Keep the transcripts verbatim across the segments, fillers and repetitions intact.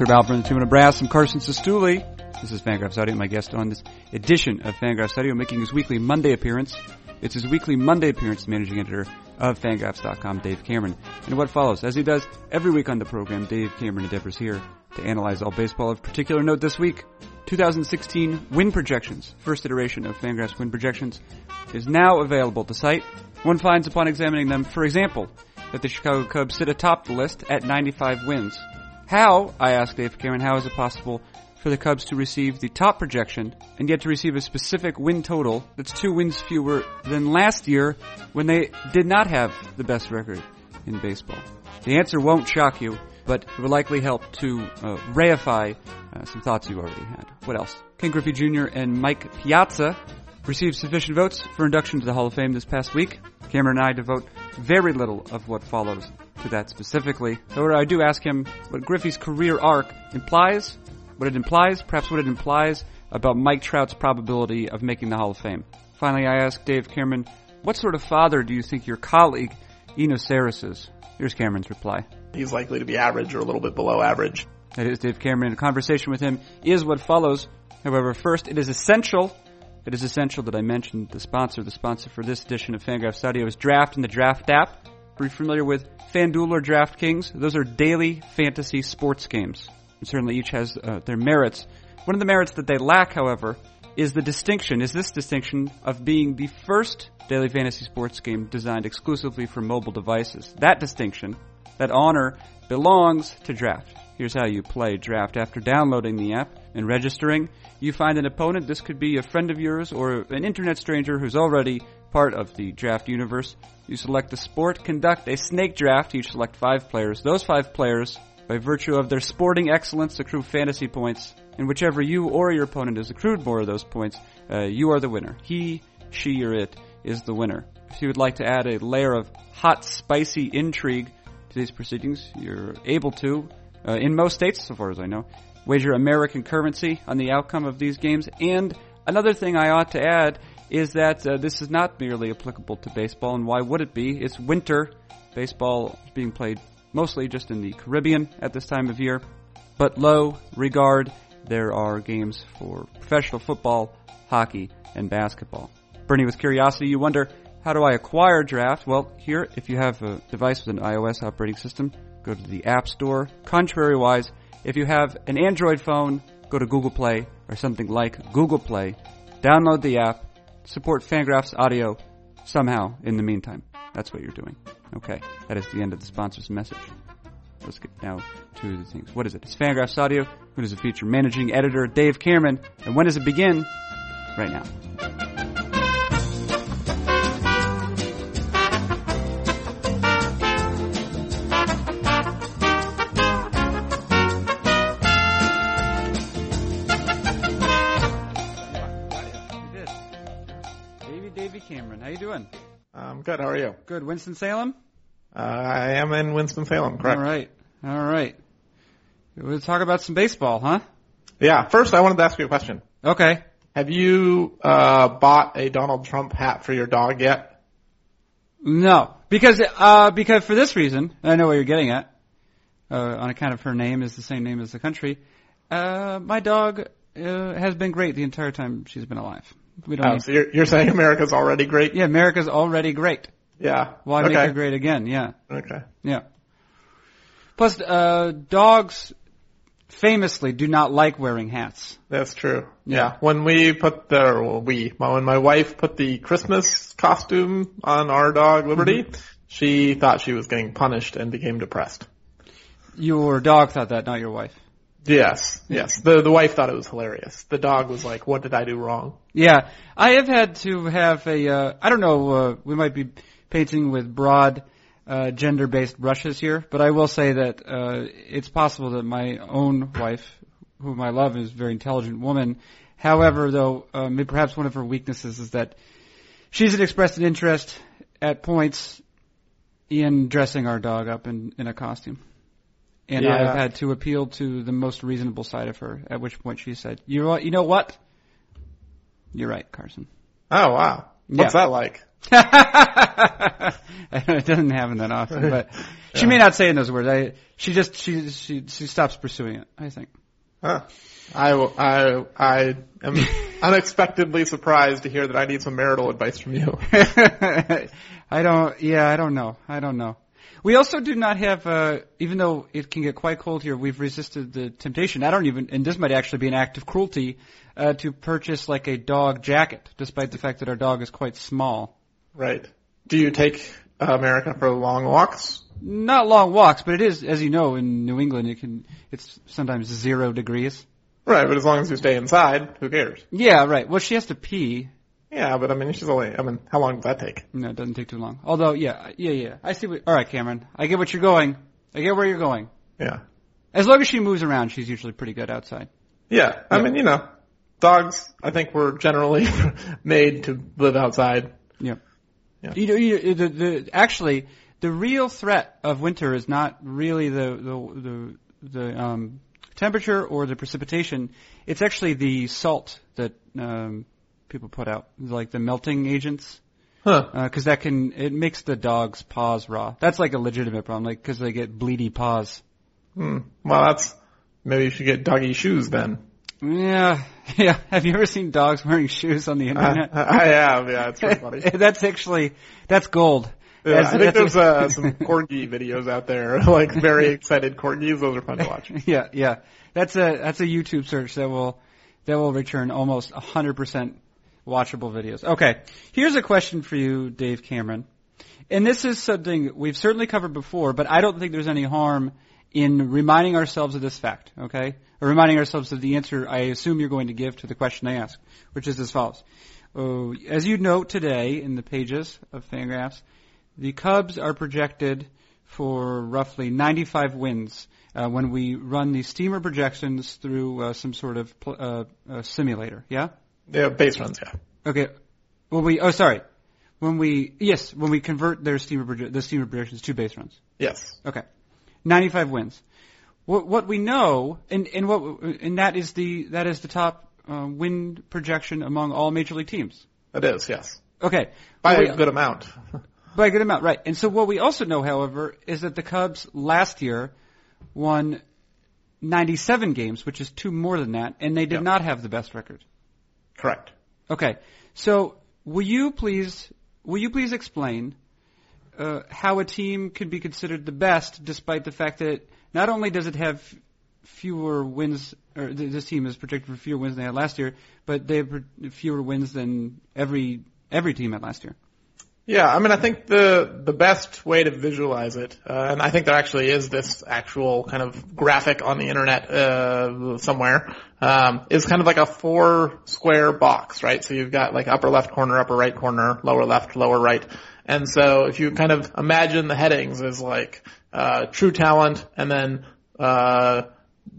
Third out from the two-minute brass from Carson Cistulli. This is Fangraphs Audio, my guest on this edition of Fangraphs Audio, making his weekly Monday appearance. It's his weekly Monday appearance, managing editor of Fangraphs dot com, Dave Cameron. And what follows, as he does every week on the program, Dave Cameron endeavors here to analyze all baseball. Of particular note this week, two thousand sixteen win projections. First iteration of Fangraphs win projections is now available at the site. One finds upon examining them, for example, that the Chicago Cubs sit atop the list at ninety-five wins. How, I asked Dave Cameron, how is it possible for the Cubs to receive the top projection and yet to receive a specific win total that's two wins fewer than last year when they did not have the best record in baseball? The answer won't shock you, but it will likely help to uh, reify uh, some thoughts you already had. What else? Ken Griffey Junior and Mike Piazza received sufficient votes for induction to the Hall of Fame this past week. Cameron and I devote very little of what follows to that specifically. However, I do ask him what Griffey's career arc implies, what it implies, perhaps what it implies about Mike Trout's probability of making the Hall of Fame. Finally, I ask Dave Cameron, what sort of father do you think your colleague Enos Saris is? Here's Cameron's reply. He's likely to be average or a little bit below average. That is Dave Cameron. A conversation with him is what follows. However, first, it is essential... It is essential that I mention the sponsor. The sponsor for this edition of Fangraphs Audio is Draft and the Draft app. Are you familiar with FanDuel or DraftKings? Those are daily fantasy sports games. And certainly each has uh, their merits. One of the merits that they lack, however, is the distinction, is this distinction of being the first daily fantasy sports game designed exclusively for mobile devices. That distinction, that honor, belongs to Draft. Here's how you play Draft. After downloading the app and registering, you find an opponent. This could be a friend of yours or an internet stranger who's already part of the Draft universe. You select a sport, conduct a snake draft. You select five players. Those five players, by virtue of their sporting excellence, accrue fantasy points. And whichever you or your opponent has accrued more of those points, uh, you are the winner. He, she, or it is the winner. If you would like to add a layer of hot, spicy intrigue to these proceedings, you're able to. Uh, in most states, so far as I know, wager American currency on the outcome of these games. And another thing I ought to add is that uh, this is not merely applicable to baseball, and why would it be? It's winter. Baseball is being played mostly just in the Caribbean at this time of year. But low regard, there are games for professional football, hockey, and basketball. Burning with curiosity, you wonder, how do I acquire Draft? Well, here, if you have a device with an iOS operating system, go to the App Store. Contrary-wise, if you have an Android phone, go to Google Play or something like Google Play. Download the app. Support Fangraphs Audio somehow in the meantime. That's what you're doing. Okay, that is the end of the sponsor's message. Let's get now to the things. What is it? It's Fangraphs Audio. Who does it feature? Managing editor Dave Cameron. And when does it begin? Right now. Good. How are you? Good. Winston-Salem? Uh, I am in Winston-Salem, correct. All right. All right. We'll talk about some baseball, huh? Yeah. First, I wanted to ask you a question. Okay. Have you uh, bought a Donald Trump hat for your dog yet? No. Because uh, because for this reason, and I know what you're getting at, uh, on account of her name is the same name as the country, uh, my dog uh, has been great the entire time she's been alive. We don't oh, need... so you're, you're saying America's already great? Yeah, America's already great. Yeah. Why okay. make her great again? Yeah. Okay. Yeah. Plus, uh, dogs famously do not like wearing hats. That's true. Yeah. yeah. When we put the, well, we, when my wife put the Christmas costume on our dog, Liberty, mm-hmm. she thought she was getting punished and became depressed. Your dog thought that, not your wife. Yes, yes. The the wife thought it was hilarious. The dog was like, what did I do wrong? Yeah. I have had to have a, uh, I don't know, uh, we might be painting with broad uh, gender-based brushes here, but I will say that uh, it's possible that my own wife, whom I love, is a very intelligent woman. However, though, um, perhaps one of her weaknesses is that she's expressed an interest at points in dressing our dog up in, in a costume. And yeah. I've had to appeal to the most reasonable side of her, at which point she said, you know what? You know what? You're right, Carson. Oh, wow. What's yeah. that like? It doesn't happen that often, but she yeah. may not say in those words. I, she just she she she stops pursuing it, I think. Huh. I, I, I am unexpectedly surprised to hear that I need some marital advice from you. I don't, yeah, I don't know. I don't know. We also do not have, uh, even though it can get quite cold here, we've resisted the temptation. I don't even, and this might actually be an act of cruelty, uh, to purchase like a dog jacket, despite the fact that our dog is quite small. Right. Do you take uh, America for long walks? Not long walks, but it is, as you know, in New England, it can, it's sometimes zero degrees. Right, but as long as you stay inside, who cares? Yeah, right. Well, she has to pee. Yeah, but I mean, she's only, I mean, how long does that take? No, it doesn't take too long. Although, yeah, yeah, yeah. I see what, all right, Cameron. I get what you're going. I get where you're going. Yeah. As long as she moves around, she's usually pretty good outside. Yeah, yeah. I mean, you know, dogs, I think, were generally made to live outside. Yeah. Yeah. You know, you, the, the, actually, the real threat of winter is not really the, the, the, the, um, temperature or the precipitation. It's actually the salt that um, people put out, like the melting agents, because huh. uh, that can it makes the dog's paws raw. That's like a legitimate problem, like because they get bleedy paws. Hmm. Well, that's maybe you should get doggy shoes then. Yeah, yeah. Have you ever seen dogs wearing shoes on the internet? Uh, I have. Yeah, it's pretty funny. That's actually that's gold. Yeah, I think there's uh, some corgi videos out there, like very excited corgis. Those are fun to watch. Yeah, yeah. That's a that's a YouTube search that will that will return almost one hundred percent watchable videos. Okay, here's a question for you, Dave Cameron. And this is something we've certainly covered before, but I don't think there's any harm in reminding ourselves of this fact, okay? Or reminding ourselves of the answer I assume you're going to give to the question I ask, which is as follows. Oh, as you note today in the pages of Fangraphs, the Cubs are projected for roughly ninety-five wins uh, when we run the Steamer projections through uh, some sort of pl- uh, uh, simulator, yeah? Yeah, base runs, yeah. Okay. When we, oh, sorry. When we, yes, when we convert their Steamer proje- the Steamer projections to base runs. Yes. Okay. ninety-five wins. What, what we know, and, and what, and that is the, that is the top uh, win projection among all major league teams. It is, yes. Okay. By well, a we, good amount. By a good amount, right. And so what we also know, however, is that the Cubs last year won ninety-seven games, which is two more than that, and they did yep. not have the best record. Correct. Okay. So will you please will you please explain uh, how a team can be considered the best despite the fact that not only does it have fewer wins, or th- this team is projected for fewer wins than they had last year, but they have fewer wins than every every team had last year. Yeah, I mean, I think the the best way to visualize it, uh, and I think there actually is this actual kind of graphic on the internet uh, somewhere, um, is kind of like a four-square box, right? So you've got like upper left corner, upper right corner, lower left, lower right. And so if you kind of imagine the headings as like uh true talent and then uh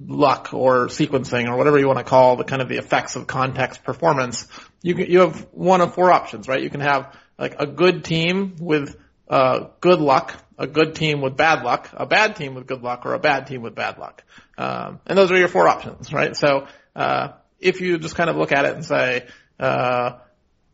luck or sequencing or whatever you want to call the kind of the effects of context performance, you can, you have one of four options, right? You can have like a good team with uh good luck, a good team with bad luck, a bad team with good luck, or a bad team with bad luck. Um, and those are your four options, right? So uh if you just kind of look at it and say, uh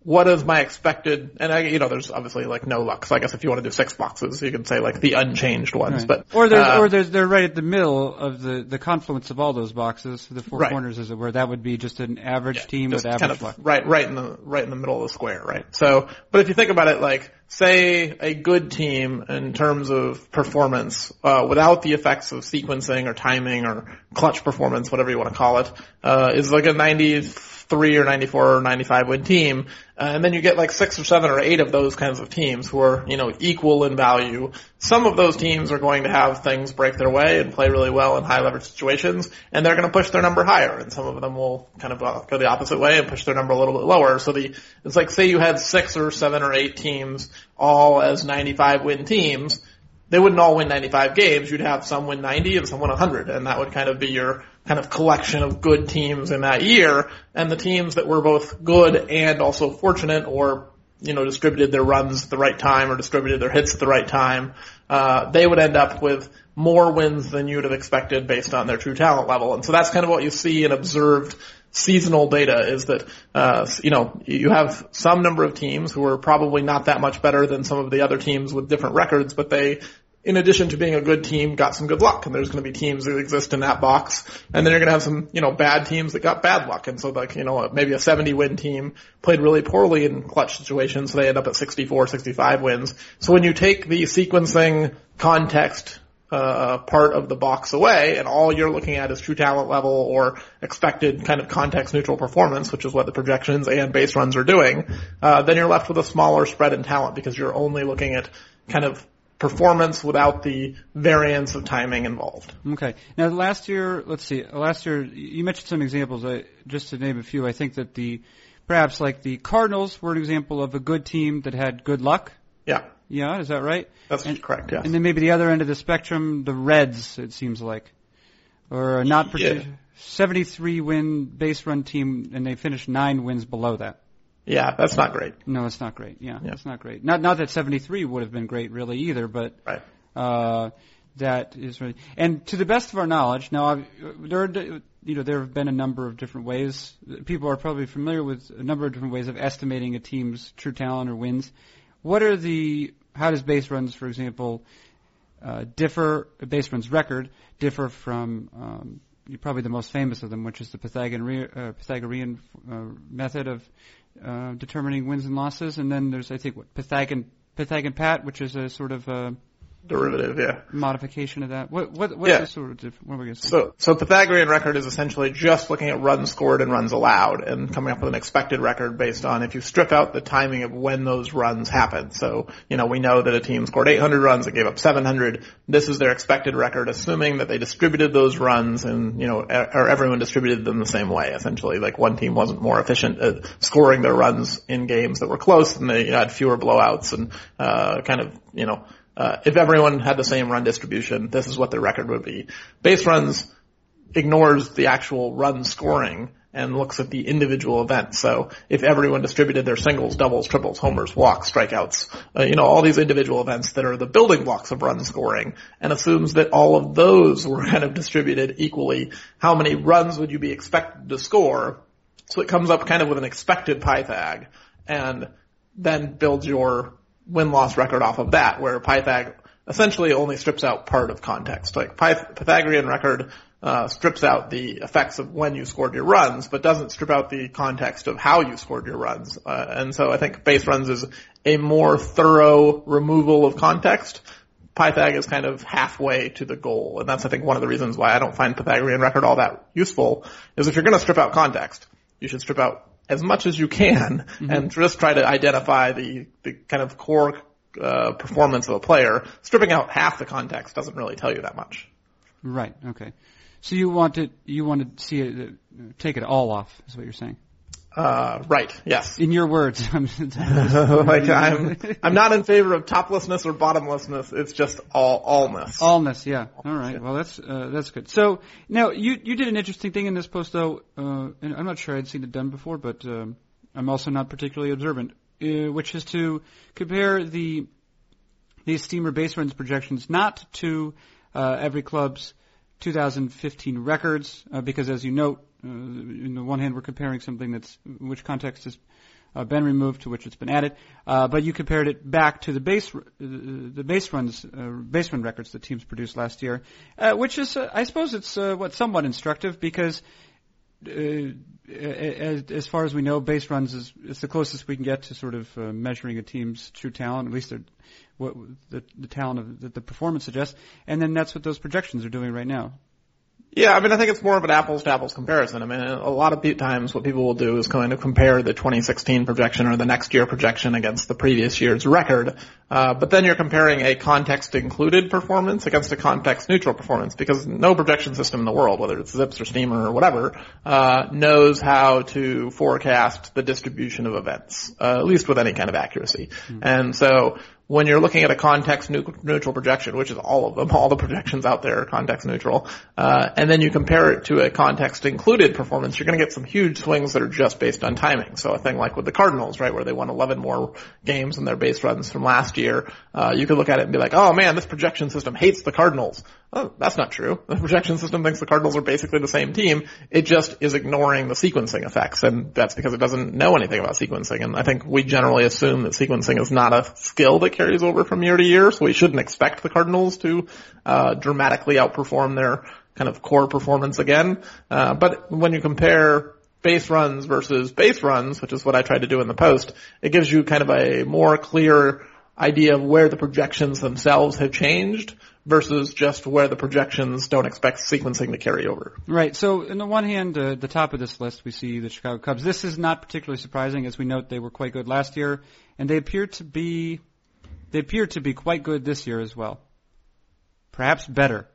what is my expected – and, I, you know, there's obviously like no luck. So I guess if you want to do six boxes, you can say like the unchanged ones. Right. But Or, there's, uh, or there's, they're right at the middle of the, the confluence of all those boxes, the four right. corners as it were. That would be just an average yeah, team with average kind of luck. Right, right in the right in the middle of the square, right? So, but if you think about it, like say a good team in terms of performance uh, without the effects of sequencing or timing or clutch performance, whatever you want to call it, uh, is like a ninety-three or ninety-four or ninety-five win team, uh, and then you get like six or seven or eight of those kinds of teams who are, you know, equal in value. Some of those teams are going to have things break their way and play really well in high leverage situations, and they're going to push their number higher, and some of them will kind of uh, go the opposite way and push their number a little bit lower. So the it's like say you had six or seven or eight teams all as ninety-five win teams. They wouldn't all win ninety-five games. You'd have some win ninety and some win one hundred, and that would kind of be your kind of collection of good teams in that year. And the teams that were both good and also fortunate or, you know, distributed their runs at the right time or distributed their hits at the right time, uh, they would end up with more wins than you would have expected based on their true talent level. And so that's kind of what you see in observed seasonal data is that, uh, you know, you have some number of teams who are probably not that much better than some of the other teams with different records, but they, in addition to being a good team, got some good luck. And there's going to be teams that exist in that box. And then you're going to have some, you know, bad teams that got bad luck. And so, like, you know, maybe a seventy-win team played really poorly in clutch situations, so they end up at sixty-four, sixty-five wins. So when you take the sequencing context uh part of the box away, and all you're looking at is true talent level or expected kind of context-neutral performance, which is what the projections and base runs are doing, uh then you're left with a smaller spread in talent because you're only looking at kind of performance without the variance of timing involved. Okay. Now, last year, let's see, last year you mentioned some examples. Uh, just to name a few, I think that the perhaps like the Cardinals were an example of a good team that had good luck. Yeah. Yeah, is that right? That's and, correct, yeah. And then maybe the other end of the spectrum, the Reds, it seems like, or a not yeah. seventy-three-win base run team, and they finished nine wins below that. Yeah, that's not great. No, it's not great. Yeah, yeah. It's not great. Not not that seventy-three would have been great really either, but right. uh, that is really. And to the best of our knowledge, now I've, there are, you know there have been a number of different ways. People are probably familiar with a number of different ways of estimating a team's true talent or wins. What are the – how does base runs, for example, uh, differ – base runs record differ from um, probably the most famous of them, which is the Pythagorean, uh, Pythagorean uh, method of uh, determining wins and losses? And then there's, I think, what, Pythagorean, Pythagorean Pat, which is a sort of a – derivative, yeah. Modification of that. What, what, what's yeah. the sort of diff- – what are we going to say? So, so Pythagorean record is essentially just looking at runs scored and runs allowed and coming up with an expected record based on if you strip out the timing of when those runs happen. So, you know, we know that a team scored eight hundred runs, it gave up seven hundred. This is their expected record, assuming that they distributed those runs and, you know, or everyone distributed them the same way, essentially. Like one team wasn't more efficient at scoring their runs in games that were close, and they you know, had fewer blowouts and uh kind of, you know, Uh, if everyone had the same run distribution, this is what their record would be. Base runs ignores the actual run scoring and looks at the individual events. So if everyone distributed their singles, doubles, triples, homers, walks, strikeouts, uh, you know, all these individual events that are the building blocks of run scoring, and assumes that all of those were kind of distributed equally, how many runs would you be expected to score? So it comes up kind of with an expected Pythag and then builds your win-loss record off of that, where Pythag essentially only strips out part of context. Like Pyth- Pythagorean record uh, strips out the effects of when you scored your runs, but doesn't strip out the context of how you scored your runs. Uh, and so I think base runs is a more thorough removal of context. Pythag is kind of halfway to the goal, and that's, I think, one of the reasons why I don't find Pythagorean record all that useful, is if you're going to strip out context, you should strip out as much as you can, mm-hmm. and just try to identify the, the kind of core uh, performance of a player. Stripping out half the context doesn't really tell you that much. Right. Okay. So you want to you want to see it, take it all off, is what you're saying. Uh, right. Yes. In your words. like I'm I'm not in favor of toplessness or bottomlessness. It's just all allness. Allness. Yeah. All right. Yeah. Well, that's uh, that's good. So now you you did an interesting thing in this post, though, uh, and I'm not sure I'd seen it done before, but um, I'm also not particularly observant, uh, which is to compare the the Steamer base runs projections not to uh, every club's two thousand fifteen records, uh, because as you note, Uh, on the one hand, we're comparing something that's which context has uh, been removed to which it's been added, uh, but you compared it back to the base uh, the base runs uh, base run records that teams produced last year, uh, which is uh, I suppose it's uh, what somewhat instructive because uh, as, as far as we know, base runs is, is the closest we can get to sort of uh, measuring a team's true talent, at least their, what the, the talent of, that the performance suggests, and then that's what those projections are doing right now. Yeah, I mean, I think it's more of an apples-to-apples comparison. I mean, a lot of times what people will do is kind of compare the twenty sixteen projection or the next year projection against the previous year's record, uh, but then you're comparing a context-included performance against a context-neutral performance because no projection system in the world, whether it's Zips or Steamer or whatever, uh, knows how to forecast the distribution of events, uh, at least with any kind of accuracy. Mm-hmm. And so when you're looking at a context-neutral projection, which is all of them, all the projections out there are context-neutral, uh, and then you compare it to a context-included performance, you're going to get some huge swings that are just based on timing. So a thing like with the Cardinals, right, where they won eleven more games than their base runs from last year, uh, you could look at it and be like, oh, man, this projection system hates the Cardinals. oh, that's not true. The projection system thinks the Cardinals are basically the same team. It just is ignoring the sequencing effects, and that's because it doesn't know anything about sequencing. And I think we generally assume that sequencing is not a skill that carries over from year to year, so we shouldn't expect the Cardinals to uh dramatically outperform their kind of core performance again. Uh, but when you compare base runs versus base runs, which is what I tried to do in the post, it gives you kind of a more clear idea of where the projections themselves have changed versus just where the projections don't expect sequencing to carry over. Right. So on the one hand, uh, the top of this list, we see the Chicago Cubs. This is not particularly surprising. As we note, they were quite good last year, and they appear to be they appear to be quite good this year as well. Perhaps better.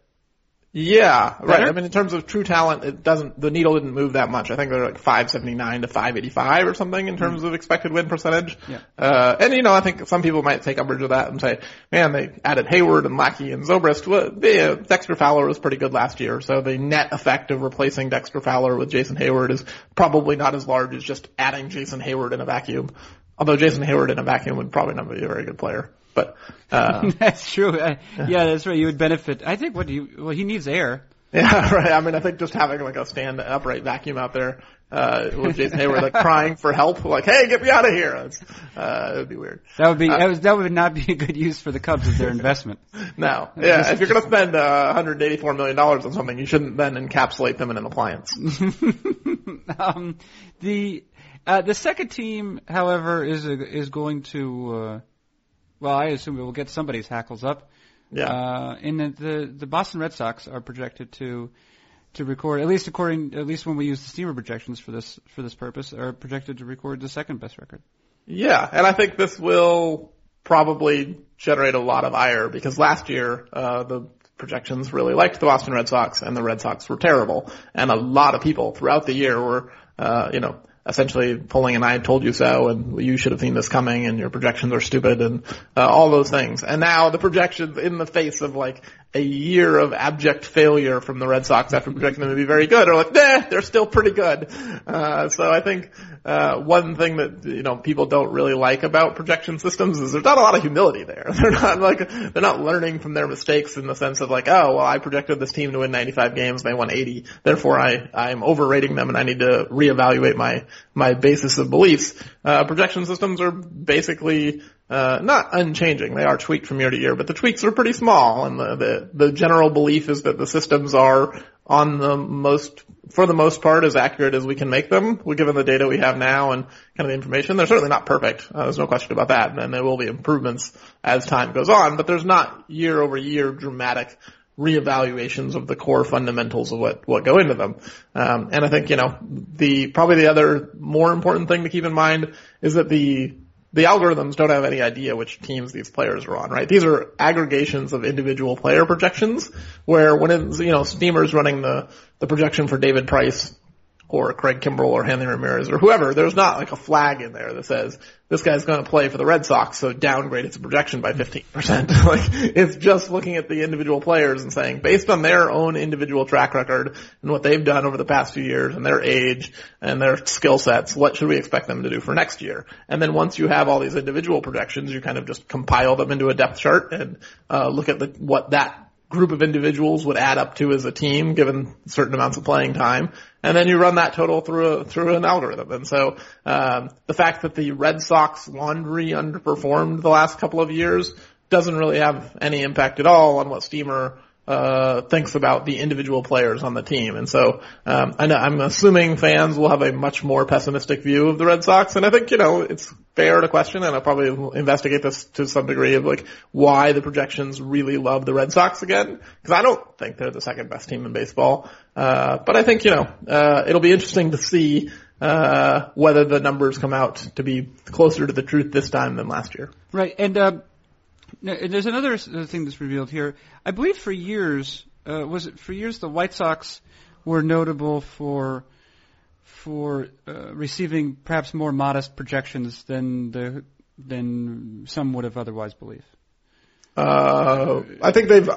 Yeah, better? Right. I mean, in terms of true talent, it doesn't. The needle didn't move that much. I think they're like five seventy-nine to five eighty-five or something in terms mm-hmm. of expected win percentage. Yeah. Uh, and you know, I think some people might take umbrage of that and say, "Man, they added Heyward and Lackey and Zobrist. Well, they, uh, Dexter Fowler was pretty good last year, so the net effect of replacing Dexter Fowler with Jason Heyward is probably not as large as just adding Jason Heyward in a vacuum. Although Jason Heyward in a vacuum would probably not be a very good player." But uh, that's true. I, yeah, that's right. You would benefit. I think what do you, well, he needs air. Yeah, right. I mean, I think just having like a stand upright vacuum out there uh, with Jason Heyward like crying for help, like, "Hey, get me out of here!" It's, uh, it would be weird. That would be uh, that, was, that would not be a good use for the Cubs as their investment. No. Yeah, just, if you're going to spend uh, one hundred eighty-four million dollars on something, you shouldn't then encapsulate them in an appliance. um, the uh, the second team, however, is a, is going to. Uh, Well, I assume it will get somebody's hackles up. Yeah. Uh, and the, the the Boston Red Sox are projected to to record, at least according, at least when we use the Steamer projections for this for this purpose, are projected to record the second best record. Yeah, and I think this will probably generate a lot of ire because last year uh, the projections really liked the Boston Red Sox, and the Red Sox were terrible, and a lot of people throughout the year were, uh, you know. essentially pulling an "I told you so" and "you should have seen this coming" and "your projections are stupid" and uh, all those things. And now the projections, in the face of like a year of abject failure from the Red Sox after projecting them to be very good, are like, nah, they're still pretty good. Uh, so I think uh, one thing that, you know, people don't really like about projection systems is there's not a lot of humility there. They're not like, they're not learning from their mistakes in the sense of like, oh, well, I projected this team to win ninety-five games and they won eighty. Therefore, I, I'm overrating them and I need to reevaluate my my basis of beliefs. Uh, projection systems are basically uh, not unchanging. They are tweaked from year to year, but the tweaks are pretty small, and the, the, the general belief is that the systems are on the most, for the most part, as accurate as we can make them. Well, given the data we have now and kind of the information, they're certainly not perfect. Uh, there's no question about that, and there will be improvements as time goes on, but there's not year over year dramatic reevaluations of the core fundamentals of what, what go into them. Um, and I think, you know, the, probably the other more important thing to keep in mind is that the, the algorithms don't have any idea which teams these players are on, right? These are aggregations of individual player projections where when it's, you know, Steamer's running the, the projection for David Price or Craig Kimbrell or Hanley Ramirez or whoever, there's not like a flag in there that says, this guy's going to play for the Red Sox, so downgrade its projection by fifteen percent. Like, it's just looking at the individual players and saying, based on their own individual track record and what they've done over the past few years and their age and their skill sets, what should we expect them to do for next year? And then once you have all these individual projections, you kind of just compile them into a depth chart and uh, look at the, what that group of individuals would add up to as a team given certain amounts of playing time, and then you run that total through a, through an algorithm. And so um, the fact that the Red Sox laundry underperformed the last couple of years doesn't really have any impact at all on what Steamer uh thinks about the individual players on the team. And so um I know, I'm assuming fans will have a much more pessimistic view of the Red Sox, and I think, you know, it's fair to question, and I'll probably investigate this to some degree, of like why the projections really love the Red Sox again, because I don't think they're the second best team in baseball. Uh but I think, you know, uh it'll be interesting to see uh whether the numbers come out to be closer to the truth this time than last year. Right. And uh Now, there's another thing that's revealed here. I believe for years, uh, was it for years, the White Sox were notable for for uh, receiving perhaps more modest projections than the than some would have otherwise believed. Uh, I think they've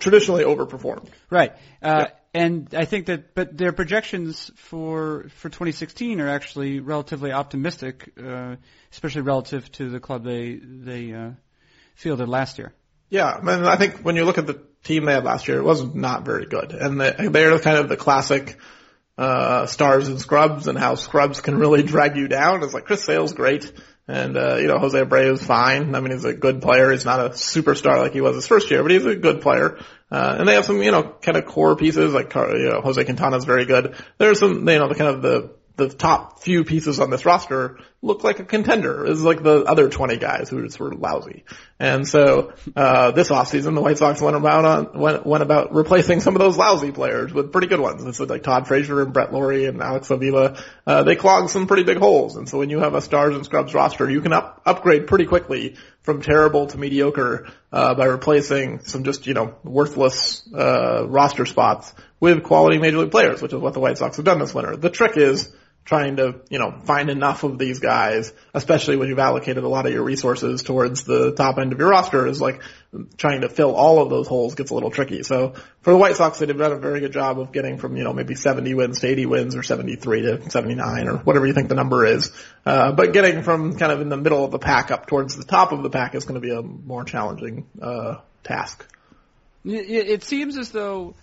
traditionally overperformed. Right, uh, yeah. And I think that, but their projections for for twenty sixteen are actually relatively optimistic, uh, especially relative to the club they they. Uh, fielded last year. Yeah, I mean, I think when you look at the team they had last year was not very good. And they, they're kind of the classic uh stars and scrubs, and how scrubs can really drag you down. It's like Chris Sale's great, and uh you know, Jose Abreu's fine. I mean, he's a good player. He's not a superstar like he was his first year, but he's a good player. Uh and they have some, you know, kind of core pieces, like, you know, Jose Quintana's very good. There's some, you know, the kind of the the top few pieces on this roster look like a contender. It's like the other twenty guys who just were lousy. And so, uh, this offseason, the White Sox went about on, went, went about replacing some of those lousy players with pretty good ones. It's like Todd Frazier and Brett Laurie and Alex Avila. Uh, they clogged some pretty big holes. And so when you have a stars and scrubs roster, you can up, upgrade pretty quickly from terrible to mediocre, uh, by replacing some just, you know, worthless, uh, roster spots with quality major league players, which is what the White Sox have done this winter. The trick is, trying to, you know, find enough of these guys, especially when you've allocated a lot of your resources towards the top end of your roster, is like trying to fill all of those holes gets a little tricky. So for the White Sox, they've done a very good job of getting from, you know, maybe seventy wins to eighty wins, or seventy-three to seventy-nine, or whatever you think the number is. Uh, but getting from kind of in the middle of the pack up towards the top of the pack is going to be a more challenging, uh, task. It seems as though,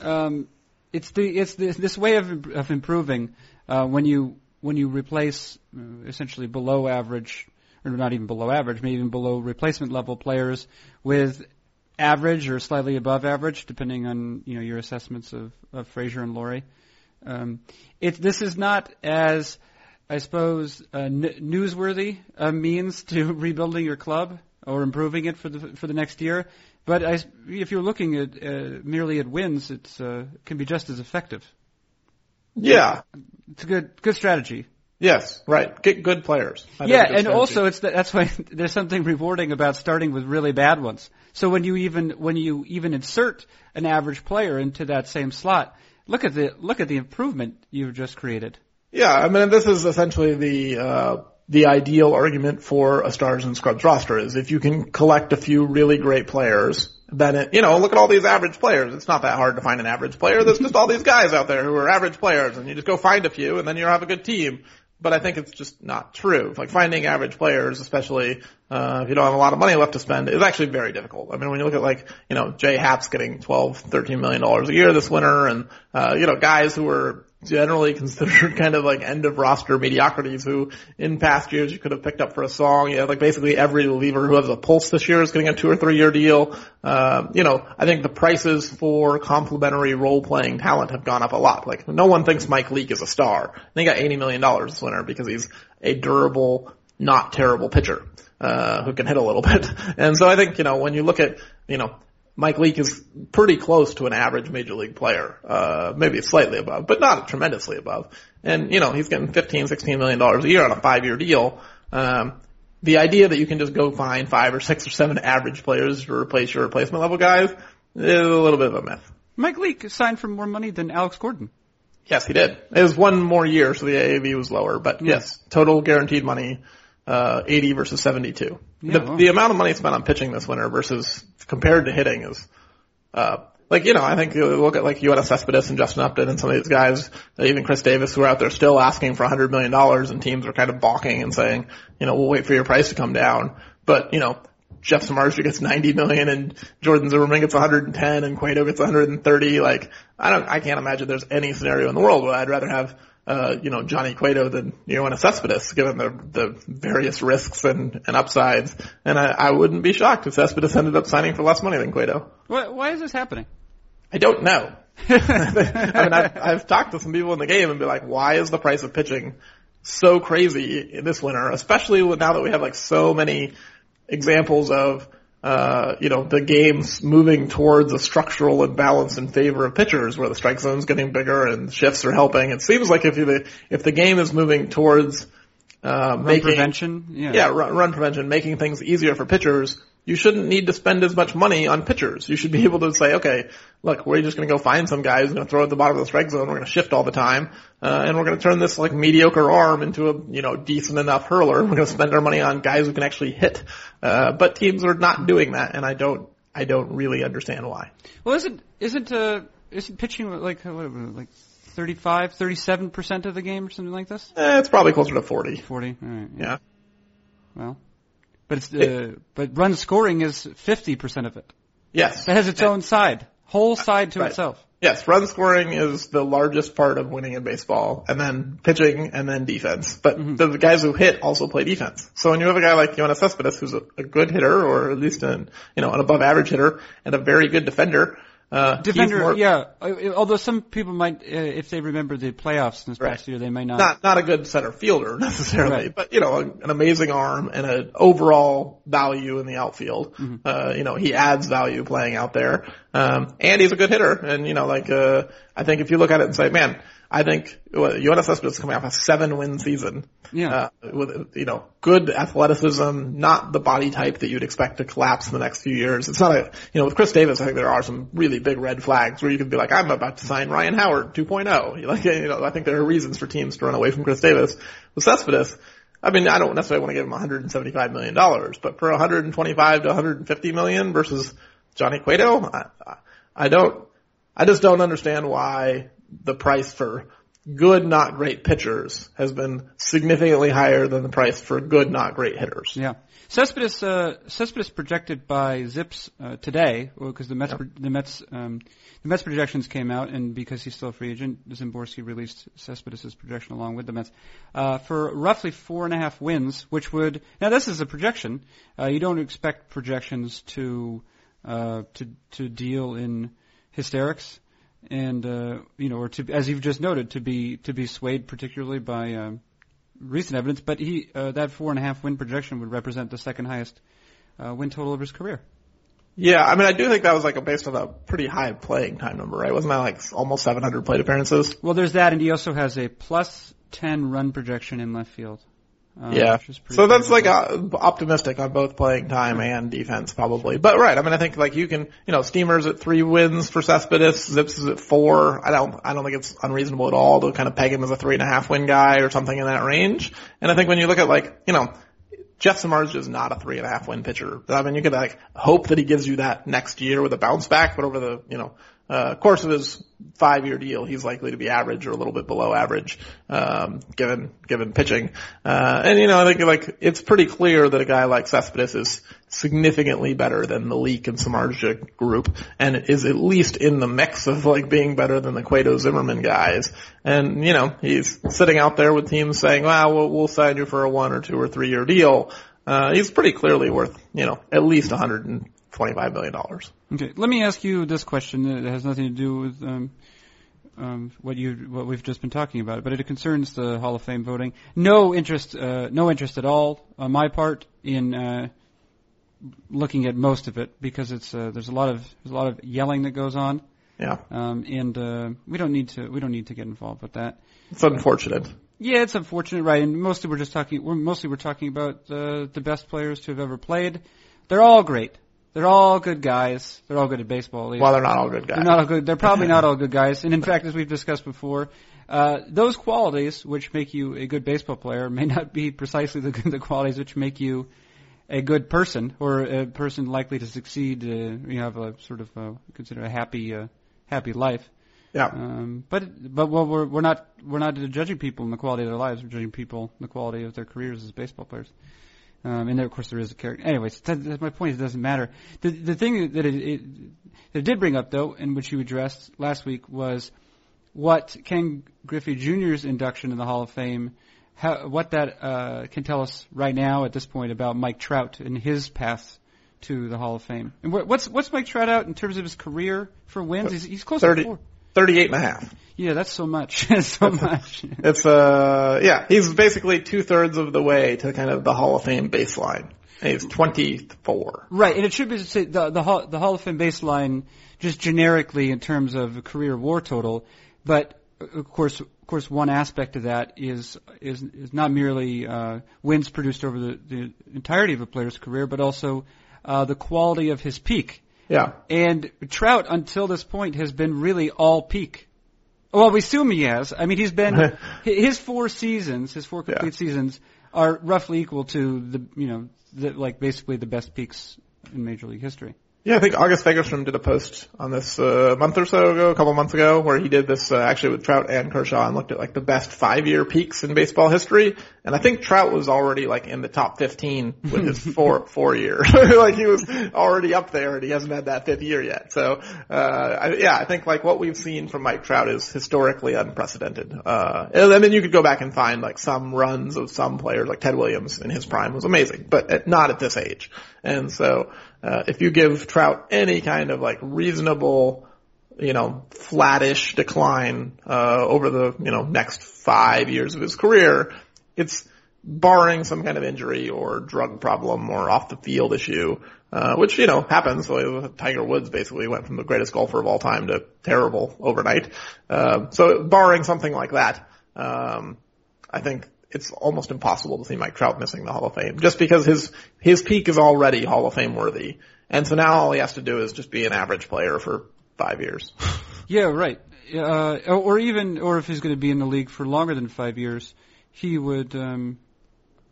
um, it's the, it's the, this way of, of improving. Uh, when you when you replace uh, essentially below average, or not even below average, maybe even below replacement level players with average or slightly above average, depending on, you know, your assessments of, of Frazier and Laurie, um, it this is not as, I suppose, uh, n- newsworthy a means to rebuilding your club or improving it for the for the next year. But I, if you're looking at uh, merely at wins, it's uh, can be just as effective. Yeah. It's a good, good strategy. Yes, right. Get good players. I yeah, and strategy. Also it's the, that's why there's something rewarding about starting with really bad ones. So when you even when you even insert an average player into that same slot, look at the look at the improvement you've just created. Yeah, I mean, this is essentially the uh the ideal argument for a stars and scrubs roster, is if you can collect a few really great players. Then, it, you know, look at all these average players. It's not that hard to find an average player. There's just all these guys out there who are average players, and you just go find a few, and then you have a good team. But I think it's just not true. Like, finding average players, especially uh if you don't have a lot of money left to spend, is actually very difficult. I mean, when you look at, like, you know, Jay Happ's getting twelve, thirteen million dollars a year this winter, and, uh, you know, guys who are generally considered kind of like end-of-roster mediocrities who in past years you could have picked up for a song. You know, like basically every reliever who has a pulse this year is getting a two- or three-year deal. Uh, you know, I think the prices for complementary role-playing talent have gone up a lot. Like, no one thinks Mike Leake is a star. And he got eighty million dollars this winter because he's a durable, not terrible pitcher uh who can hit a little bit. And so I think, you know, when you look at, you know, Mike Leake is pretty close to an average major league player, uh, maybe slightly above, but not tremendously above. And, you know, he's getting fifteen, sixteen million dollars a year on a five-year deal. Um, the idea that you can just go find five or six or seven average players to replace your replacement level guys is a little bit of a myth. Mike Leake signed for more money than Alex Gordon. Yes, he did. It was one more year, so the A A V was lower, but yeah. Yes, total guaranteed money. Uh, eighty versus seventy-two. Yeah, the, wow. the amount of money spent on pitching this winter versus compared to hitting is, uh, like, you know, I think you look at like Yoenis Cespedes and Justin Upton and some of these guys, even Chris Davis, who are out there still asking for one hundred million dollars, and teams are kind of balking and saying, you know, we'll wait for your price to come down. But, you know, Jeff Samardzija gets ninety million, and Jordan Zimmerman gets one hundred ten, and Cueto gets one hundred thirty. Like, I don't, I can't imagine there's any scenario in the world where I'd rather have Uh, you know, Johnny Cueto than Yoenis Cespedes, given the, the various risks and, and upsides. And I, I wouldn't be shocked if Cespedes ended up signing for less money than Cueto. What, why is this happening? I don't know. I mean, I've, I've talked to some people in the game and be like, why is the price of pitching so crazy this winter, especially now that we have like so many examples of Uh, you know, the game's moving towards a structural imbalance in favor of pitchers, where the strike zone's getting bigger and shifts are helping. It seems like if you, if the game is moving towards, uh, run making, prevention, yeah, yeah run, run prevention, making things easier for pitchers, you shouldn't need to spend as much money on pitchers. You should be able to say, okay, look, we're just going to go find some guys, we're going to throw at the bottom of the strike zone, we're going to shift all the time, uh, and we're going to turn this like mediocre arm into a, you know, decent enough hurler. We're going to spend our money on guys who can actually hit. Uh, but teams are not doing that, and I don't, I don't really understand why. Well, isn't, isn't, uh, isn't pitching like, like thirty-five, thirty-seven percent of the game or something like this? Eh, it's probably closer to forty. forty, all right. Yeah. yeah. Well. But it's, uh, but run scoring is fifty percent of it. Yes. That has its own side, whole side to right. itself. Yes, run scoring is the largest part of winning in baseball, and then pitching, and then defense. But mm-hmm. the guys who hit also play defense. So when you have a guy like Yoenis Cespedes, who's a, a good hitter, or at least an you know an above average hitter, and a very good defender, uh, defender, more, yeah. Although some people might, uh, if they remember the playoffs this right. past year, they may not. Not not a good center fielder necessarily, right. but you know a, an amazing arm and an overall value in the outfield. Mm-hmm. Uh, you know he adds value playing out there. Um, and he's a good hitter, and you know, like, uh, I think if you look at it and say, man, I think well, Yoenis Cespedes is coming off a seven-win season, yeah, uh, with you know, good athleticism, not the body type that you'd expect to collapse in the next few years. It's not a, you know, with Chris Davis, I think there are some really big red flags where you could be like, I'm about to sign Ryan Howard two point oh. Like, you know, I think there are reasons for teams to run away from Chris Davis. With Cespedes, I mean, I don't necessarily want to give him one hundred seventy-five million dollars, but for one hundred twenty-five to one hundred fifty million dollars versus Johnny Cueto, I, I don't, I just don't understand why the price for good, not great pitchers has been significantly higher than the price for good, not great hitters. Yeah. Cespedes, uh, Cespedes projected by Zips, uh, today, because the Mets, yeah. the Mets, um, the Mets projections came out, and because he's still a free agent, Zimborski released Cespedes' projection along with the Mets, uh, for roughly four and a half wins, which would, now this is a projection, uh, you don't expect projections to, Uh, to to deal in hysterics, and uh, you know, or to, as you've just noted, to be to be swayed particularly by um, recent evidence. But he uh, that four and a half win projection would represent the second highest uh, win total of his career. Yeah, I mean, I do think that was like a, based on a pretty high playing time number, right? Wasn't that like almost seven hundred plate appearances? Well, there's that, and he also has a plus ten run projection in left field. Um, yeah, so that's like uh, optimistic on both playing time and defense probably. But right, I mean, I think like you can, you know, Steamer's at three wins for Cespedes, Zips is at four. I don't, I don't think it's unreasonable at all to kind of peg him as a three and a half win guy or something in that range. And I think when you look at like, you know, Jeff Samardzija is not a three and a half win pitcher. I mean, you could like hope that he gives you that next year with a bounce back, but over the, you know, Uh, course of his five-year deal, he's likely to be average or a little bit below average, um, given, given pitching. Uh, and you know, I think like, it's pretty clear that a guy like Cespedes is significantly better than the Leake and Samardzija group, and is at least in the mix of like being better than the Cueto Zimmerman guys. And you know, he's sitting out there with teams saying, well, we'll, we'll sign you for a one or two or three-year deal. Uh, he's pretty clearly worth, you know, at least one hundred twenty-five million dollars. Okay, let me ask you this question. It has nothing to do with um, um, what you what we've just been talking about, but it concerns the Hall of Fame voting. No interest, uh, no interest at all on my part in uh, looking at most of it, because it's uh, there's a lot of there's a lot of yelling that goes on. Yeah. Um, and uh, we don't need to we don't need to get involved with that. It's unfortunate. Uh, yeah, it's unfortunate, right? And mostly we're just talking. We're mostly we're talking about uh, the best players to have ever played. They're all great. They're all good guys. They're all good at baseball, at least. Well, they're not all good guys. They're not all good. They're probably not all good guys. And in fact, as we've discussed before, uh, those qualities which make you a good baseball player may not be precisely the, the qualities which make you a good person or a person likely to succeed. Uh, you have a sort of a, consider a happy, uh, happy life. Yeah. Um, but but well, we're we're not we're not judging people in the quality of their lives. We're judging people in the quality of their careers as baseball players. Um, and there, of course, there is a character. Anyways, that, that's my point. It doesn't matter. The, the thing that it, it, it did bring up, though, and which you addressed last week, was what Ken Griffey Junior's induction in the Hall of Fame, how, what that uh, can tell us right now at this point about Mike Trout and his path to the Hall of Fame. And wh- what's what's Mike Trout out in terms of his career for wins? He's, he's close to four. thirty-eight and a half. Yeah, that's so much. so much. It's, uh, yeah, he's basically two thirds of the way to kind of the Hall of Fame baseline. And he's twenty-four. Right, and it should be to say the, the, Hall, the Hall of Fame baseline just generically in terms of career war total, but of course, of course, one aspect of that is, is, is not merely, uh, wins produced over the, the entirety of a player's career, but also, uh, the quality of his peak. Yeah. And Trout, until this point, has been really all peak. Well, we assume he has. I mean, he's been – his four seasons, his four complete yeah. seasons are roughly equal to the, you know, the, like basically the best peaks in Major League history. Yeah, I think August Fagerstrom did a post on this a uh, month or so ago, a couple months ago, where he did this uh, actually with Trout and Kershaw and looked at like the best five-year peaks in baseball history. And I think Trout was already like in the top fifteen with his four four year. Like he was already up there, and he hasn't had that fifth year yet. So uh I, yeah, I think like what we've seen from Mike Trout is historically unprecedented. Uh and then you could go back and find like some runs of some players, like Ted Williams in his prime was amazing, but at, not at this age. And so. Uh, if you give Trout any kind of like reasonable, you know, flattish decline, uh, over the, you know, next five years of his career, it's barring some kind of injury or drug problem or off the field issue, uh, which, you know, happens. So Tiger Woods basically went from the greatest golfer of all time to terrible overnight. Uh, so barring something like that, um, I think it's almost impossible to see Mike Trout missing the Hall of Fame just because his his peak is already Hall of Fame worthy. And so now all he has to do is just be an average player for five years. Yeah, right. Uh, or even, or if he's going to be in the league for longer than five years, he would, um,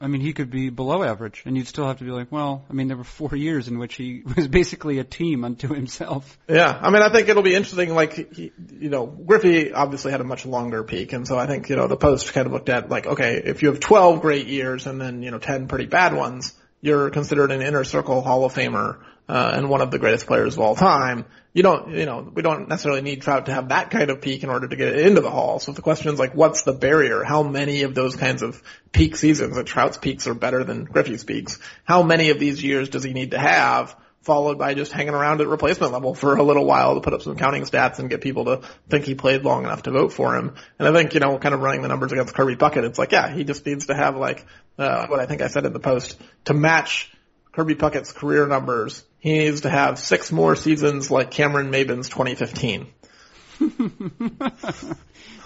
I mean, he could be below average. And you'd still have to be like, well, I mean, there were four years in which he was basically a team unto himself. Yeah, I mean, I think it'll be interesting. Like, he, you know, Griffey obviously had a much longer peak. And so I think, you know, the post kind of looked at like, okay, if you have twelve great years and then, you know, ten pretty bad ones, you're considered an inner circle Hall of Famer, uh, and one of the greatest players of all time. You don't, you know, we don't necessarily need Trout to have that kind of peak in order to get into the Hall. So the question is like, what's the barrier? How many of those kinds of peak seasons, and Trout's peaks are better than Griffey's peaks, how many of these years does he need to have, followed by just hanging around at replacement level for a little while to put up some counting stats and get people to think he played long enough to vote for him? And I think, you know, kind of running the numbers against Kirby Puckett, it's like, yeah, he just needs to have like, uh, what I think I said in the post, to match Kirby Puckett's career numbers, he needs to have six more seasons like Cameron Maben's twenty fifteen.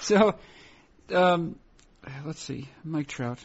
So, um, let's see. Mike Trout.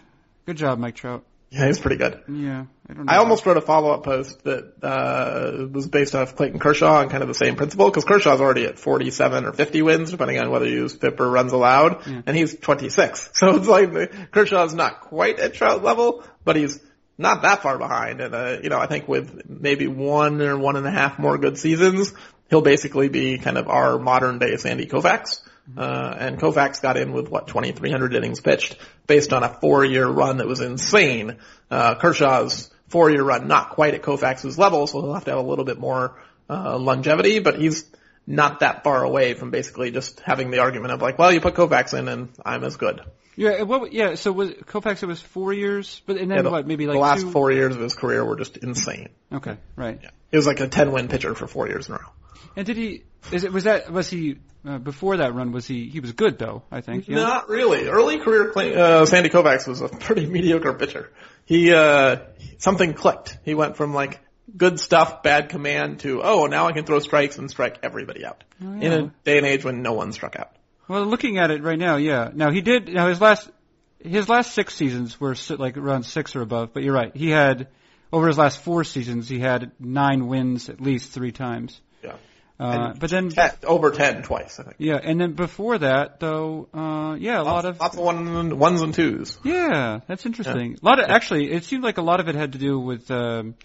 Good job, Mike Trout. Yeah, he's pretty good. Yeah. I, don't know I almost wrote a follow-up post that uh was based off Clayton Kershaw on kind of the same principle, because Kershaw's already at forty-seven or fifty wins, depending on whether you use P I P or runs allowed, yeah. And he's twenty-six. So it's like Kershaw's not quite at Trout level, but he's not that far behind. And, uh, you know, I think with maybe one or one and a half more good seasons, he'll basically be kind of our modern-day Sandy Koufax. Uh, and Koufax got in with, what, twenty-three hundred innings pitched based on a four-year run that was insane. Uh, Kershaw's four-year run, not quite at Koufax's level, so he'll have to have a little bit more, uh, longevity, but he's not that far away from basically just having the argument of like, well, you put Koufax in and I'm as good. Yeah, well, yeah, so was, Koufax, it was four years, but, and then yeah, the, what, maybe like The last two... four years of his career were just insane. Okay, right. Yeah. He was like a ten-win pitcher for four years in a row. And did he, is it, was that, was he, Uh, before that run, was he? He was good though. I think yeah. Not really. Early career, uh, Sandy Koufax was a pretty mediocre pitcher. He uh something clicked. He went from like good stuff, bad command to oh, now I can throw strikes and strike everybody out oh, yeah. in a day and age when no one struck out. Well, looking at it right now, yeah. Now he did. Now his last his last six seasons were like around six or above. But you're right. He had over his last four seasons, he had nine wins at least three times. Yeah. Uh, but then ten, over ten twice, I think. Yeah, and then before that, though, uh, yeah, a lots, lot of lots of one, ones and twos. Yeah, that's interesting. Yeah. A lot of yeah. actually, it seemed like a lot of it had to do with um,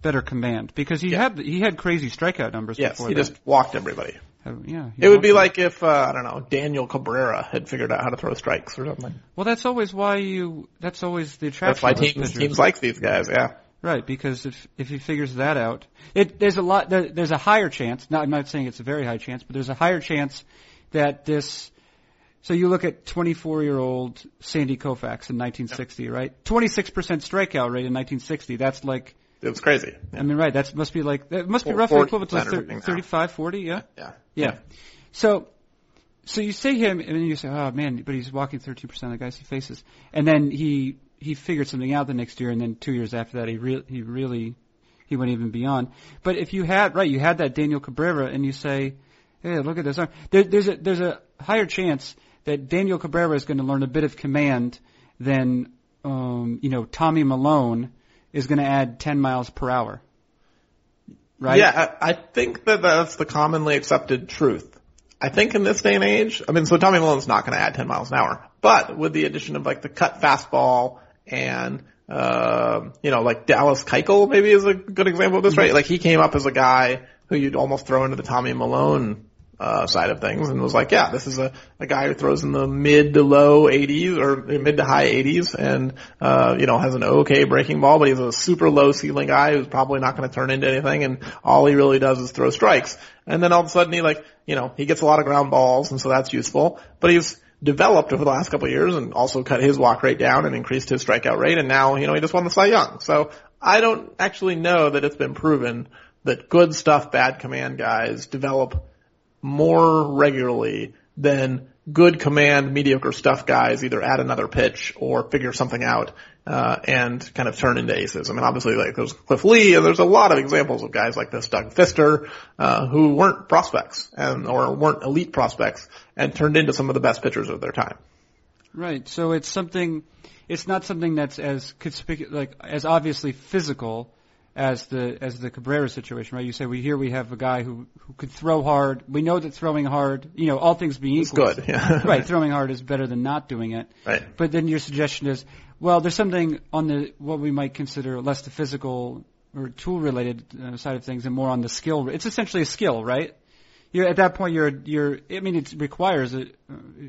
better command because he yeah. had he had crazy strikeout numbers. Yes, before he that. just walked everybody. Yeah, it would be them. like if uh, I don't know Daniel Cabrera had figured out how to throw strikes or something. Well, that's always why you. That's always the attraction. That's why teams teams like these guys. Yeah. Right, because if if he figures that out, it, there's a lot. There, there's a higher chance. Not, I'm not saying it's a very high chance, but there's a higher chance that this. So you look at twenty-four-year-old Sandy Koufax in nineteen sixty, yeah. right? twenty-six percent strikeout rate in nineteen sixty. That's like. It was crazy. Yeah. I mean, right? That must be like that must be roughly equivalent to thirty-five, forty. Yeah? yeah. Yeah. Yeah. So, so you see him, and then you say, "Oh man," but he's walking thirteen percent of the guys he faces, and then he. He figured something out the next year, and then two years after that, he really, he really, he went even beyond. But if you had, right, you had that Daniel Cabrera, and you say, hey, look at this arm. There, there's a, there's a higher chance that Daniel Cabrera is going to learn a bit of command than, um, you know, Tommy Milone is going to add ten miles per hour. Right? Yeah, I, I think that that's the commonly accepted truth. I think in this day and age, I mean, so Tommy Milone's not going to add ten miles an hour, but with the addition of like the cut fastball, and uh, you know, like Dallas Keuchel maybe is a good example of this, right? Like he came up as a guy who you'd almost throw into the Tommy Milone uh, side of things and was like, yeah, this is a, a guy who throws in the mid to low eighties or mid to high eighties and, uh, you know, has an okay breaking ball, but he's a super low ceiling guy who's probably not going to turn into anything. And all he really does is throw strikes. And then all of a sudden he like, you know, he gets a lot of ground balls. And so that's useful, but he's developed over the last couple of years and also cut his walk rate down and increased his strikeout rate. And now, you know, he just won the Cy Young. So I don't actually know that it's been proven that good stuff, bad command guys develop more regularly than good command, mediocre stuff guys either add another pitch or figure something out, uh, and kind of turn into aces. I mean, obviously, like, there's Cliff Lee, and there's a lot of examples of guys like this, Doug Fister, uh, who weren't prospects and, or weren't elite prospects and turned into some of the best pitchers of their time. Right. So it's something, it's not something that's as conspicuous, like, as obviously physical as the as the Cabrera situation, right? You say we here we have a guy who who could throw hard. We know that throwing hard, you know, all things being equal, it's good, yeah. Right? Throwing hard is better than not doing it. Right. But then your suggestion is, well, there's something on the what we might consider less the physical or tool related uh, side of things, and more on the skill. It's essentially a skill, right? You're at that point. You're you're. I mean, it requires it,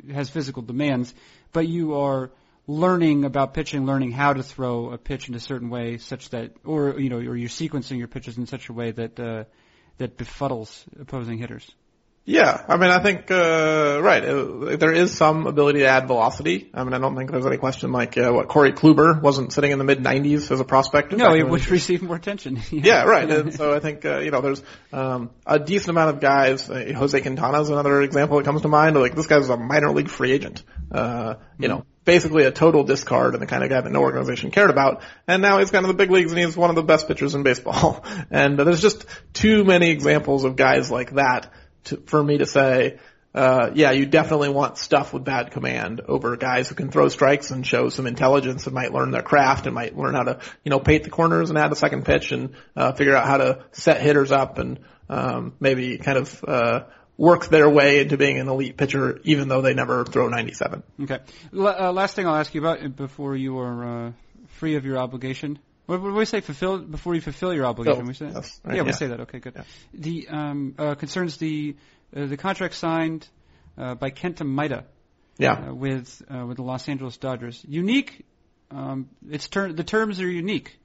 it has physical demands, but you are learning about pitching, learning how to throw a pitch in a certain way such that, or, you know, or you're sequencing your pitches in such a way that, uh, that befuddles opposing hitters. Yeah. I mean, I think, uh, right. Uh, there is some ability to add velocity. I mean, I don't think there's any question like, uh, what Corey Kluber wasn't sitting in the mid nineties as a prospect. No, he would receive more attention. Yeah. Right. And so I think, uh, you know, there's, um, a decent amount of guys. Uh, Jose Quintana is another example that comes to mind. Like this guy's a minor league free agent. Uh, you mm-hmm. know, basically a total discard and the kind of guy that no organization cared about. And now he's kind of the big leagues and he's one of the best pitchers in baseball. And uh, there's just too many examples of guys like that to, for me to say, uh, yeah, you definitely want stuff with bad command over guys who can throw strikes and show some intelligence and might learn their craft and might learn how to, you know, paint the corners and add a second pitch and, uh, figure out how to set hitters up and, um, maybe kind of, uh, work their way into being an elite pitcher, even though they never throw ninety-seven. Okay. L- uh, last thing I'll ask you about before you are uh, free of your obligation. What did we say? Fulfill before you fulfill your obligation. Oh, we say that? Yes, right, yeah, yeah, we say that. Okay, good. Yeah. The um, uh, concerns the uh, the contract signed uh, by Kenta Maeda. Yeah. Uh, with uh, with the Los Angeles Dodgers. Unique. Um, it's ter- the terms are unique.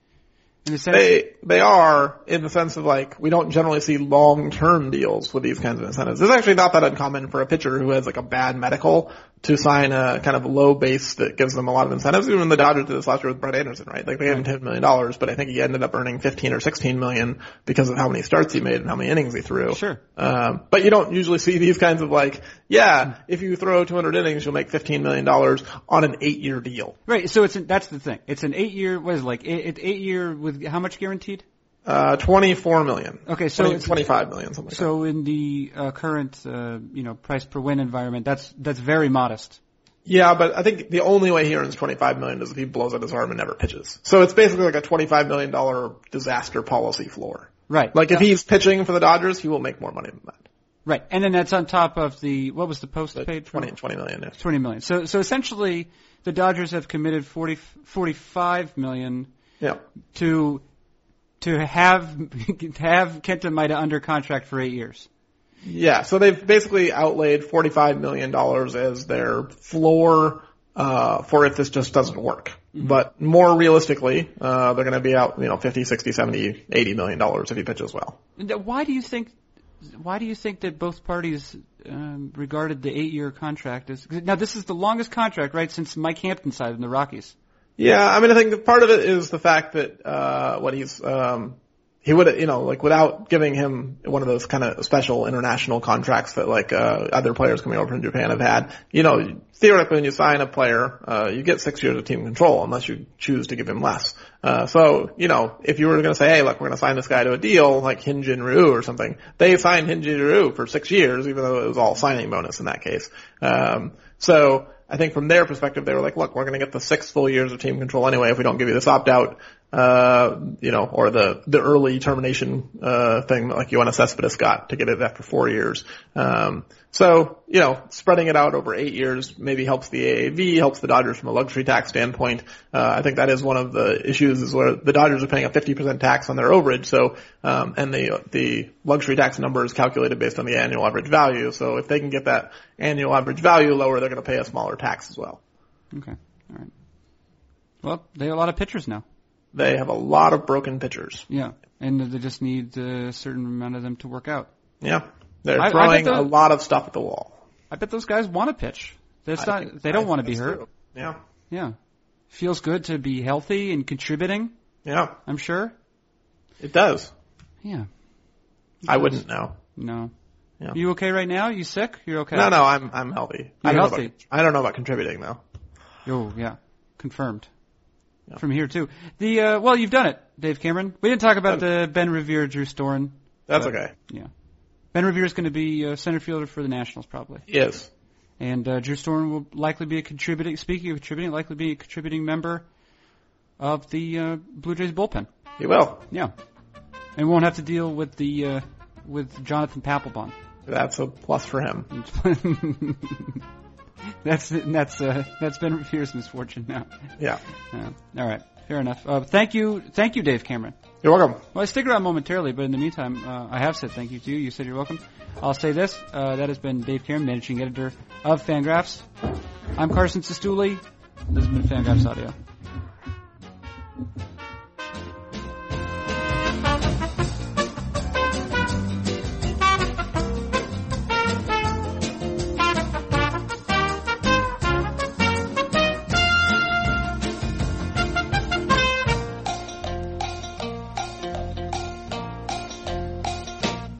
In the sense they they are in the sense of like we don't generally see long term deals with these kinds of incentives. It's actually not that uncommon for a pitcher who has like a bad medical to sign a kind of low base that gives them a lot of incentives. Even the Dodgers did this last year with Brett Anderson, right? Like they gave him ten million dollars, but I think he ended up earning fifteen or sixteen million because of how many starts he made and how many innings he threw. Sure. Um, but you don't usually see these kinds of like, yeah, if you throw two hundred innings, you'll make fifteen million dollars on an eight year deal. Right. So it's an, that's the thing. It's an eight year. What is it like it's eight year with how much guaranteed? Uh, twenty-four million. Okay, so twenty, it's, twenty-five million, something like so that. So in the uh, current, uh, you know, price per win environment, that's that's very modest. Yeah, but I think the only way he earns twenty-five million is if he blows out his arm and never pitches. So it's basically like a twenty-five million dollar disaster policy floor. Right. Like if yeah. he's pitching for the Dodgers, he will make more money than that. Right, and then that's on top of the what was the post the paid twenty for? twenty million. Yeah. Twenty million. So so essentially, the Dodgers have committed forty forty-five million. Yeah. To to have have Kenta Maeda under contract for eight years. Yeah, so they've basically outlaid forty-five million dollars as their floor uh, for if this just doesn't work. Mm-hmm. But more realistically, uh, they're going to be out, you know, fifty, sixty, seventy, eighty million dollars if he pitches well. Why do you think? Why do you think that both parties um, regarded the eight-year contract as? Now this is the longest contract, right, since Mike Hampton's side in the Rockies. Yeah, I mean, I think part of it is the fact that, uh, what he's, um, he would, you know, like without giving him one of those kind of special international contracts that like, uh, other players coming over from Japan have had, you know, theoretically when you sign a player, uh, you get six years of team control unless you choose to give him less. Uh, so, you know, if you were going to say, hey, look, we're going to sign this guy to a deal like Hyun-jin Ryu or something, they signed Hyun-jin Ryu for six years, even though it was all signing bonus in that case. Um, so, I think from their perspective, they were like, look, we're going to get the six full years of team control anyway if we don't give you this opt-out. uh, you know, or the, the early termination, uh, thing that like Yoenis Cespedes got to get it after four years. Um, so, you know, spreading it out over eight years maybe helps the A A V, helps the Dodgers from a luxury tax standpoint. Uh, I think that is one of the issues is where the Dodgers are paying a fifty percent tax on their overage. So, um, and the, the luxury tax number is calculated based on the annual average value. So if they can get that annual average value lower, they're going to pay a smaller tax as well. Okay. All right. Well, they have a lot of pitchers now. They have a lot of broken pitchers. Yeah, and they just need a certain amount of them to work out. Yeah, they're I, throwing I a lot of stuff at the wall. I bet those guys want to pitch. That's I not. They don't I want to be hurt. True. Yeah. Yeah. Feels good to be healthy and contributing. Yeah. I'm sure. It does. Yeah. It I does. wouldn't know. No. Yeah. You okay right now? You sick? You're okay? No, no, I'm I'm healthy. You're I don't healthy. Know about, I don't know about contributing, though. Oh, yeah. Confirmed. Yep. From here too. The uh, well, you've done it, Dave Cameron. We didn't talk about the Ben Revere, Drew Storen. That's okay. Yeah, Ben Revere is going to be a center fielder for the Nationals probably. Yes. And uh, Drew Storen will likely be a contributing. Speaking of contributing, likely be a contributing member of the uh, Blue Jays bullpen. He will. Yeah. And won't have to deal with the uh, with Jonathan Papelbon. That's a plus for him. That's that's uh, that's Ben Revere's misfortune now. Yeah. Uh, all right. Fair enough. Uh, thank you, thank you, Dave Cameron. You're welcome. Well, I stick around momentarily, but in the meantime, uh, I have said thank you to you. You said you're welcome. I'll say this: uh, that has been Dave Cameron, managing editor of Fangraphs. I'm Carson Cistulli. This has been Fangraphs Audio.